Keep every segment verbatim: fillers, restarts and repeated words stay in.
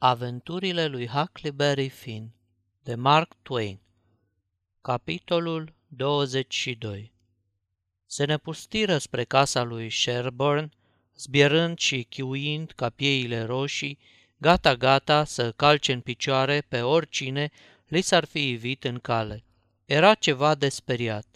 Aventurile lui Huckleberry Finn de Mark Twain. Capitolul douăzeci și doi. Se năpustiră spre casa lui Sherburn, zbierând și chiuind ca pieile roșii, gata-gata să calce în picioare pe oricine li s-ar fi ivit în cale. Era ceva de speriat.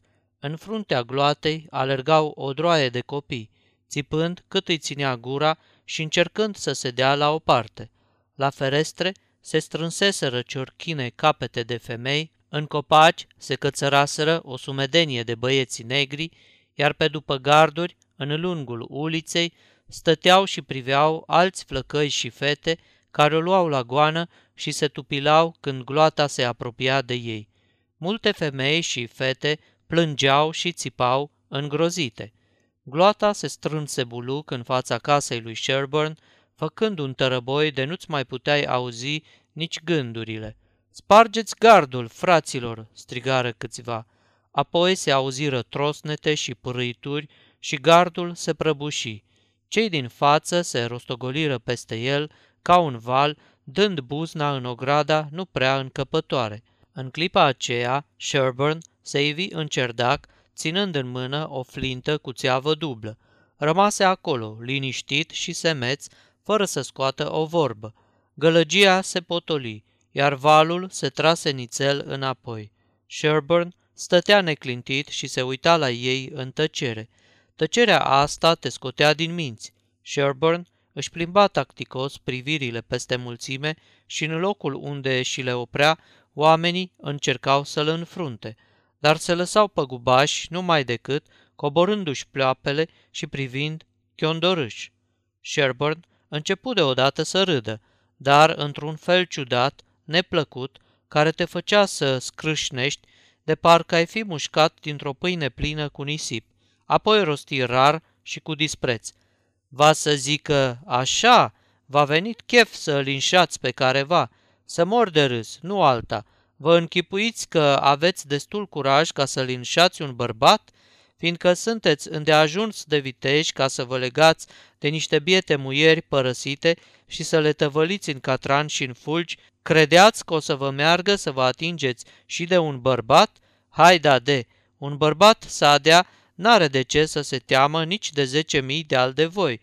În fruntea gloatei alergau o droaie de copii, țipând cât îi ținea gura și încercând să se dea la o parte. La ferestre se strânseseră ciorchine capete de femei, în copaci se cățăraseră o sumedenie de băieți negri, iar pe după garduri, în lungul uliței, stăteau și priveau alți flăcăi și fete care o luau la goană și se tupilau când gloata se apropia de ei. Multe femei și fete plângeau și țipau îngrozite. Gloata se strânse buluc în fața casei lui Sherburn, făcând un tărăboi de nu-ți mai puteai auzi nici gândurile. "Spargeți gardul, fraților!" strigară câțiva. Apoi se auziră trosnete și pârâituri și gardul se prăbuși. Cei din față se rostogoliră peste el ca un val, dând buzna în ograda nu prea încăpătoare. În clipa aceea, Sherburn se ivi în cerdac, ținând în mână o flintă cu țeavă dublă. Rămase acolo, liniștit și semeț, fără să scoată o vorbă. Gălăgia se potoli, iar valul se trase nițel înapoi. Sherburn stătea neclintit și se uita la ei în tăcere. Tăcerea asta te scotea din minți. Sherburn își plimba tacticos privirile peste mulțime și în locul unde și le oprea, oamenii încercau să-l înfrunte, dar se lăsau păgubași numai decât, coborându-și pleoapele și privind chiondorâși. Sherburn începu deodată să râdă, dar într-un fel ciudat, neplăcut, care te făcea să scrâșnești, de parcă ai fi mușcat dintr-o pâine plină cu nisip. Apoi rosti rar și cu dispreț: "Va să zică așa, v-a venit chef să linșați pe careva, să mor de râs, nu alta. Vă închipuiți că aveți destul curaj ca să linșați un bărbat? Fiindcă sunteți îndeajuns de viteji ca să vă legați de niște biete muieri părăsite și să le tăvăliți în catran și în fulgi, credeați că o să vă meargă să vă atingeți și de un bărbat? Haida de! Un bărbat sadea n-are de ce să se teamă nici de zece mii de al de voi,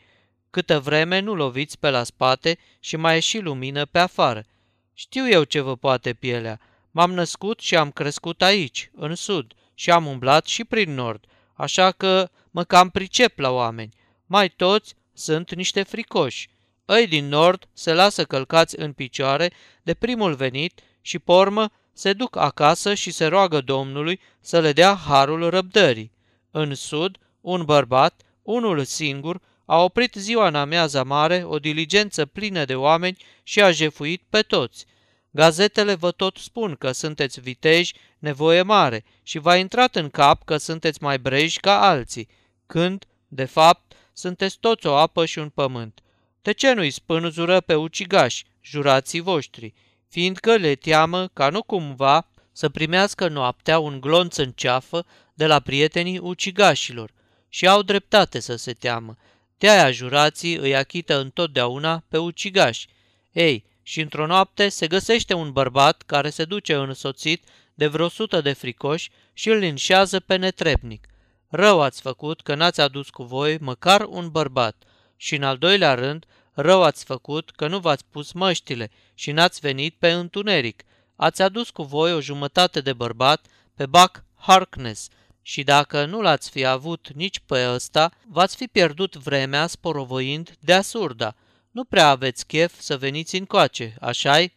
câtă vreme nu loviți pe la spate și mai e și lumină pe afară. Știu eu ce vă poate pielea. M-am născut și am crescut aici, în sud, și am umblat și prin nord, așa că mă cam pricep la oameni. Mai toți sunt niște fricoși. Ei din nord se lasă călcați în picioare de primul venit și, pe urmă, se duc acasă și se roagă Domnului să le dea harul răbdării. În sud, un bărbat, unul singur, a oprit ziua în amiaza mare o diligență plină de oameni și a jefuit pe toți. Gazetele vă tot spun că sunteți viteji, nevoie mare, și v-a intrat în cap că sunteți mai breji ca alții, când, de fapt, sunteți toți o apă și un pământ. De ce nu-i spânzură pe ucigași, jurații voștri, fiindcă le teamă ca nu cumva să primească noaptea un glonț în ceafă de la prietenii ucigașilor, și au dreptate să se teamă. De-aia jurații îi achită întotdeauna pe ucigași. Ei, și într-o noapte se găsește un bărbat care se duce însoțit de vreo sută de fricoși și îl linșează pe netrebnic. Rău ați făcut că n-ați adus cu voi măcar un bărbat și, în al doilea rând, rău ați făcut că nu v-ați pus măștile și n-ați venit pe întuneric. Ați adus cu voi o jumătate de bărbat pe Buck Harkness și, dacă nu l-ați fi avut nici pe ăsta, v-ați fi pierdut vremea sporovoind de-a surda. Nu prea aveți chef să veniți încoace, așa-i?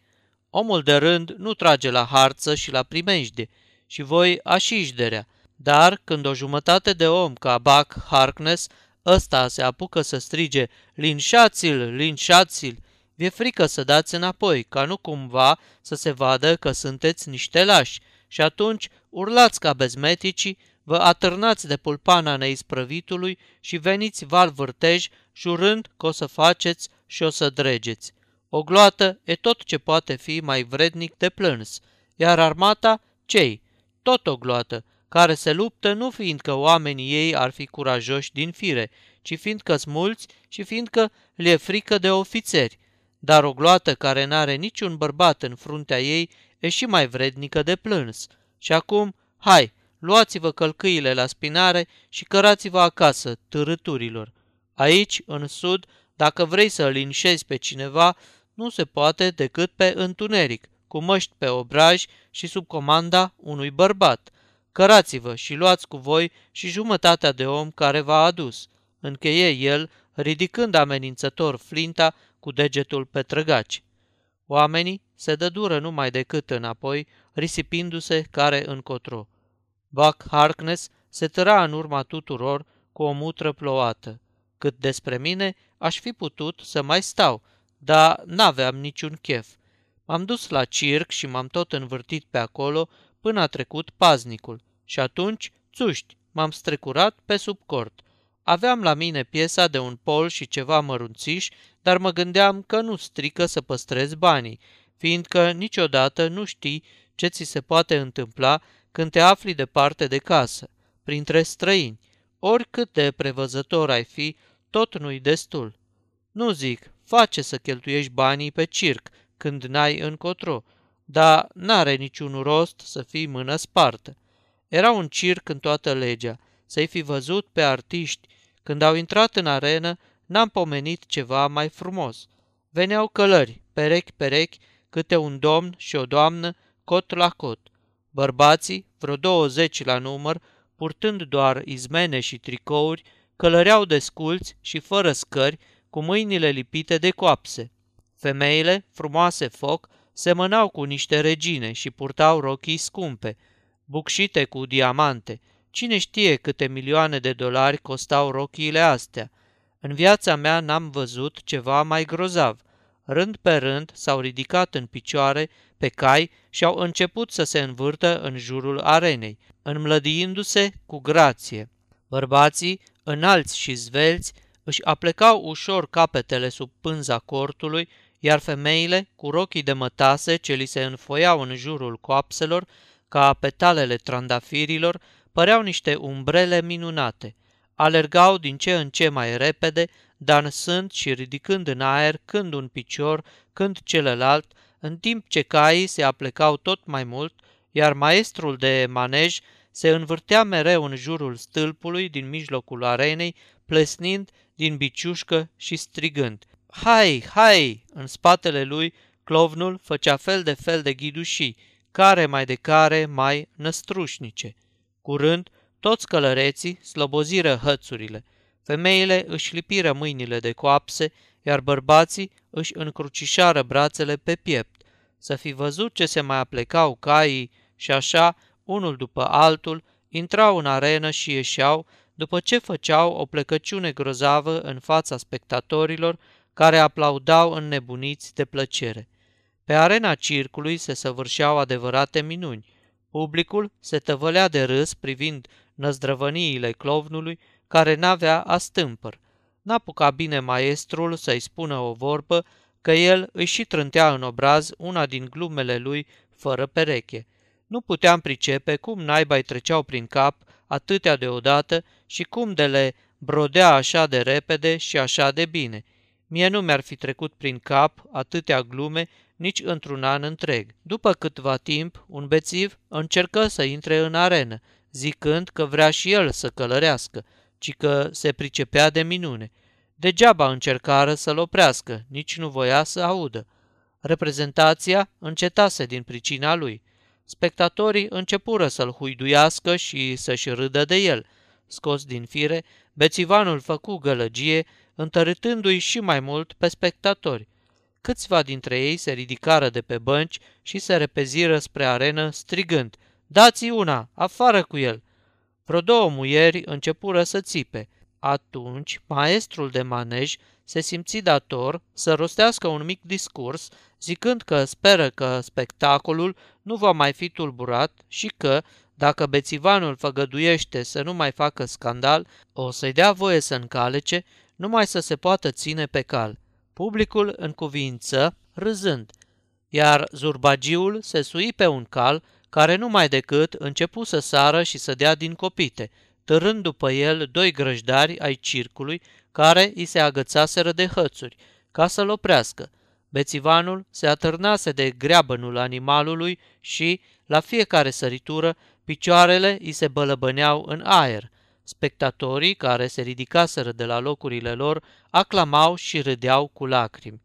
Omul de rând nu trage la harță și la primejde și voi așișderea, dar când o jumătate de om ca Buck Harkness ăsta se apucă să strige "Linșați-l, linșați-l", vi-e frică să dați înapoi, ca nu cumva să se vadă că sunteți niște lași și atunci urlați ca bezmeticii, vă atârnați de pulpana neisprăvitului și veniți val vârtej, jurând că o să faceți și o să dregeți. O gloată e tot ce poate fi mai vrednic de plâns, iar armata, cei, tot o gloată, care se luptă nu fiindcă oamenii ei ar fi curajoși din fire, ci fiindcă-s mulți și fiindcă le e frică de ofițeri. dar o gloată care n-are niciun bărbat în fruntea ei e și mai vrednică de plâns. Și acum, hai, luați-vă călcâile la spinare și cărați-vă acasă, târâturilor. Aici, în sud, dacă vrei să linșezi pe cineva, nu se poate decât pe întuneric, cu măști pe obraj și sub comanda unui bărbat. Cărați-vă și luați cu voi și jumătatea de om care v-a adus." Încheie el, ridicând amenințător flinta cu degetul pe trăgaci. Oamenii se dădură numai decât înapoi, risipindu-se care încotro. Buck Harkness se tăra în urma tuturor cu o mutră plouată. Cât despre mine, aș fi putut să mai stau, dar n-aveam niciun chef. M-am dus la circ și m-am tot învârtit pe acolo până a trecut paznicul și atunci, țuști, m-am strecurat pe sub cort. Aveam la mine piesa de un pol și ceva mărunțiș, dar mă gândeam că nu strică să păstrez banii, fiindcă niciodată nu știi ce ți se poate întâmpla când te afli departe de casă, printre străini. Oricât de prevăzător ai fi, tot nu-i destul. Nu zic, face să cheltuiești banii pe circ când n-ai încotro, dar n-are niciun rost să fii mână spartă. Era un circ în toată legea, să-i fi văzut pe artiști. Când au intrat în arenă, n-am pomenit ceva mai frumos. Veneau călări, perechi-perechi, câte un domn și o doamnă, cot la cot. Bărbații, vreo douăzeci la număr, purtând doar izmene și tricouri, călăreau desculți și fără scări, cu mâinile lipite de coapse. Femeile, frumoase foc, semănau cu niște regine și purtau rochii scumpe, bucșite cu diamante. Cine știe câte milioane de dolari costau rochiile astea? În viața mea n-am văzut ceva mai grozav. Rând pe rând s-au ridicat în picioare, pe cai și au început să se învârtă în jurul arenei, înmlădiindu-se cu grație. Bărbații, înalți și zvelți, își aplecau ușor capetele sub pânza cortului, iar femeile, cu rochii de mătase ce li se înfoiau în jurul coapselor, ca petalele trandafirilor, păreau niște umbrele minunate. Alergau din ce în ce mai repede, dansând și ridicând în aer când un picior, când celălalt, în timp ce caii se aplecau tot mai mult, iar maestrul de manej se învârtea mereu în jurul stâlpului din mijlocul arenei, plesnind din biciușcă și strigând. Hai, hai! În spatele lui, clovnul făcea fel de fel de ghidușii, care mai de care mai năstrușnice. Curând, toți călăreții sloboziră hățurile. Femeile își lipiră mâinile de coapse, iar bărbații își încrucișară brațele pe piept. Să fi văzut ce se mai aplecau caii și așa, unul după altul, intrau în arenă și ieșeau, după ce făceau o plecăciune grozavă în fața spectatorilor, care aplaudau înnebuniți de plăcere. Pe arena circului se săvârșeau adevărate minuni. Publicul se tăvălea de râs privind năzdrăvăniile clovnului, care n-avea astâmpăr. N-apuca bine maestrul să-i spună o vorbă, că el îi și trântea în obraz una din glumele lui fără pereche. Nu puteam pricepe cum naiba-i treceau prin cap atâtea deodată și cum de le brodea așa de repede și așa de bine. Mie nu mi-ar fi trecut prin cap atâtea glume nici într-un an întreg. După câtva timp, un bețiv încercă să intre în arenă, zicând că vrea și el să călărească, ci că se pricepea de minune. Degeaba încercară să-l oprească, nici nu voia să audă. Reprezentația încetase din pricina lui. Spectatorii începură să-l huiduiască și să-și râdă de el. Scos din fire, bețivanul făcu gălăgie, întărâtându-i și mai mult pe spectatori. Câțiva dintre ei se ridicară de pe bănci și se repeziră spre arenă, strigând, dați-i una, afară cu el! Vreo două muieri începură să țipe. Atunci, maestrul de manej se simți dator să rostească un mic discurs, zicând că speră că spectacolul nu va mai fi tulburat și că, dacă bețivanul făgăduiește să nu mai facă scandal, o să-i dea voie să încalece, numai să se poată ține pe cal. Publicul în cuvință, râzând, iar zurbagiul se sui pe un cal, care numai decât începu să sară și să dea din copite, târând după el doi grăjdari ai circului, care îi se agățaseră de hățuri, ca să-l oprească. Bețivanul se atârnase de greabănul animalului și, la fiecare săritură, picioarele îi se bălăbâneau în aer. Spectatorii, care se ridicaseră de la locurile lor, aclamau și râdeau cu lacrimi.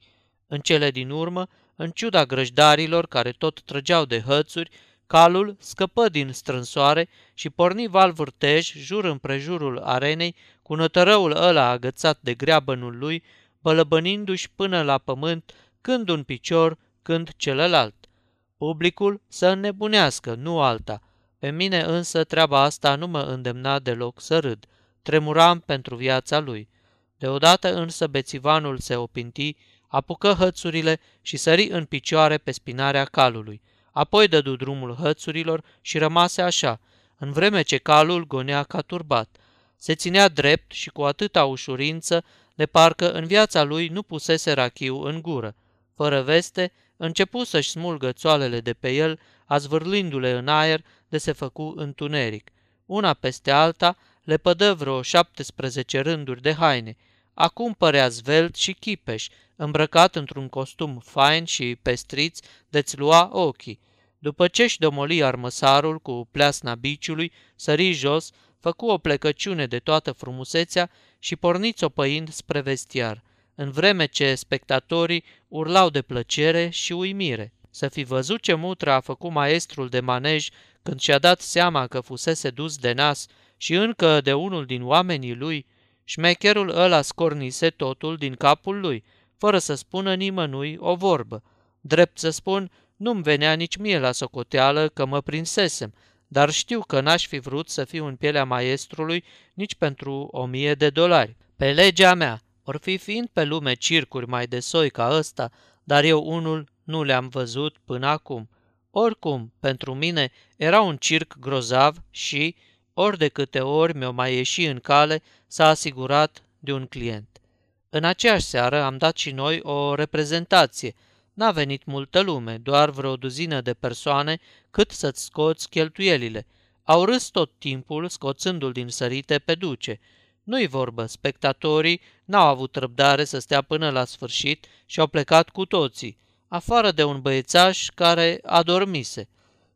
În cele din urmă, în ciuda grăjdarilor care tot trăgeau de hățuri, calul scăpă din strânsoare și porni val vârtej jur împrejurul arenei, cu nătărăul ăla agățat de greabănul lui, bălăbănindu-și până la pământ, când un picior, când celălalt. Publicul să înnebunească, nu alta. Pe mine însă treaba asta nu mă îndemna deloc să râd. Tremuram pentru viața lui. Deodată însă bețivanul se opinti, apucă hățurile și sări în picioare pe spinarea calului. Apoi dădu drumul hățurilor și rămase așa, în vreme ce calul gonea ca turbat. Se ținea drept și cu atâta ușurință, de parcă în viața lui nu pusese rachiu în gură. Fără veste, începu să-și smulgă țoalele de pe el, azvârlindu-le în aer de se făcu întuneric. Una peste alta le pădă vreo șaptesprezece rânduri de haine. Acum părea zvelt și chipeș, îmbrăcat într-un costum fain și pestriț de-ți lua ochii. După ce-și domoli armăsarul cu pleasna biciului, sări jos, făcu o plecăciune de toată frumusețea și porni țopăind spre vestiar, în vreme ce spectatorii urlau de plăcere și uimire. Să fi văzut ce mutră a făcut maestrul de manej când și-a dat seama că fusese dus de nas și încă de unul din oamenii lui, șmecherul ăla scornise totul din capul lui, fără să spună nimănui o vorbă. Drept să spun, nu-mi venea nici mie la socoteală că mă prinsesem, dar știu că n-aș fi vrut să fiu în pielea maestrului nici pentru o mie de dolari. Pe legea mea, or fi fiind pe lume circuri mai de soi ca ăsta, dar eu unul nu le-am văzut până acum. Oricum, pentru mine era un circ grozav și, ori de câte ori mi-o mai ieși în cale, s-a asigurat de un client. În aceeași seară am dat și noi o reprezentație. N-a venit multă lume, doar vreo duzină de persoane, cât să-ți scoți cheltuielile. Au râs tot timpul, scoțându-l din sărite pe duce. Nu-i vorbă, spectatorii n-au avut răbdare să stea până la sfârșit și au plecat cu toții, afară de un băiețaș care adormise.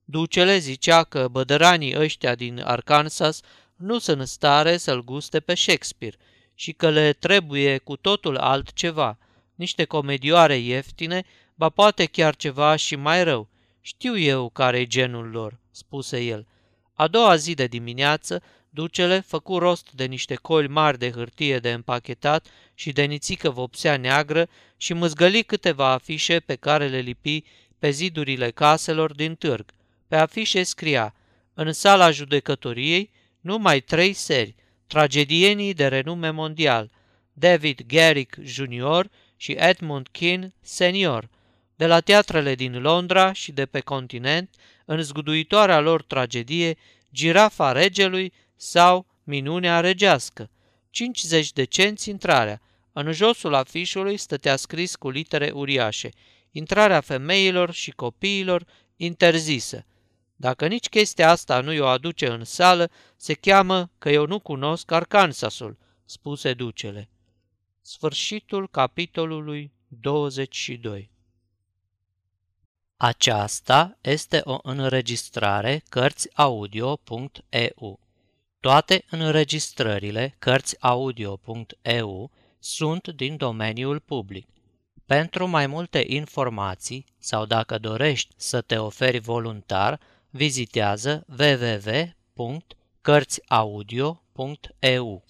Ducele zicea că bădăranii ăștia din Arkansas nu sunt în stare să-l guste pe Shakespeare și că le trebuie cu totul altceva, niște comedioare ieftine, ba poate chiar ceva și mai rău. Știu eu care-i genul lor, spuse el. A doua zi de dimineață, ducele făcu rost de niște coli mari de hârtie de împachetat și de nițică vopsea neagră și mâzgăli câteva afișe pe care le lipi pe zidurile caselor din târg. Pe afișe scria: în sala judecătoriei, numai trei seri, tragedienii de renume mondial, David Garrick junior și Edmund Kinn senior, de la teatrele din Londra și de pe continent, în zguduitoarea lor tragedie, Girafa regelui sau Minunea regească. cincizeci de cenți intrarea. În josul afișului stătea scris cu litere uriașe: intrarea femeilor și copiilor interzisă. Dacă nici chestia asta nu i-o aduce în sală, se cheamă că eu nu cunosc Arkansasul, spuse ducele. Sfârșitul capitolului douăzeci și doi. Aceasta este o înregistrare cărți audio punct e u. Toate înregistrările cărți audio punct e u sunt din domeniul public. Pentru mai multe informații sau dacă dorești să te oferi voluntar, vizitează w w w punct cărți audio punct e u.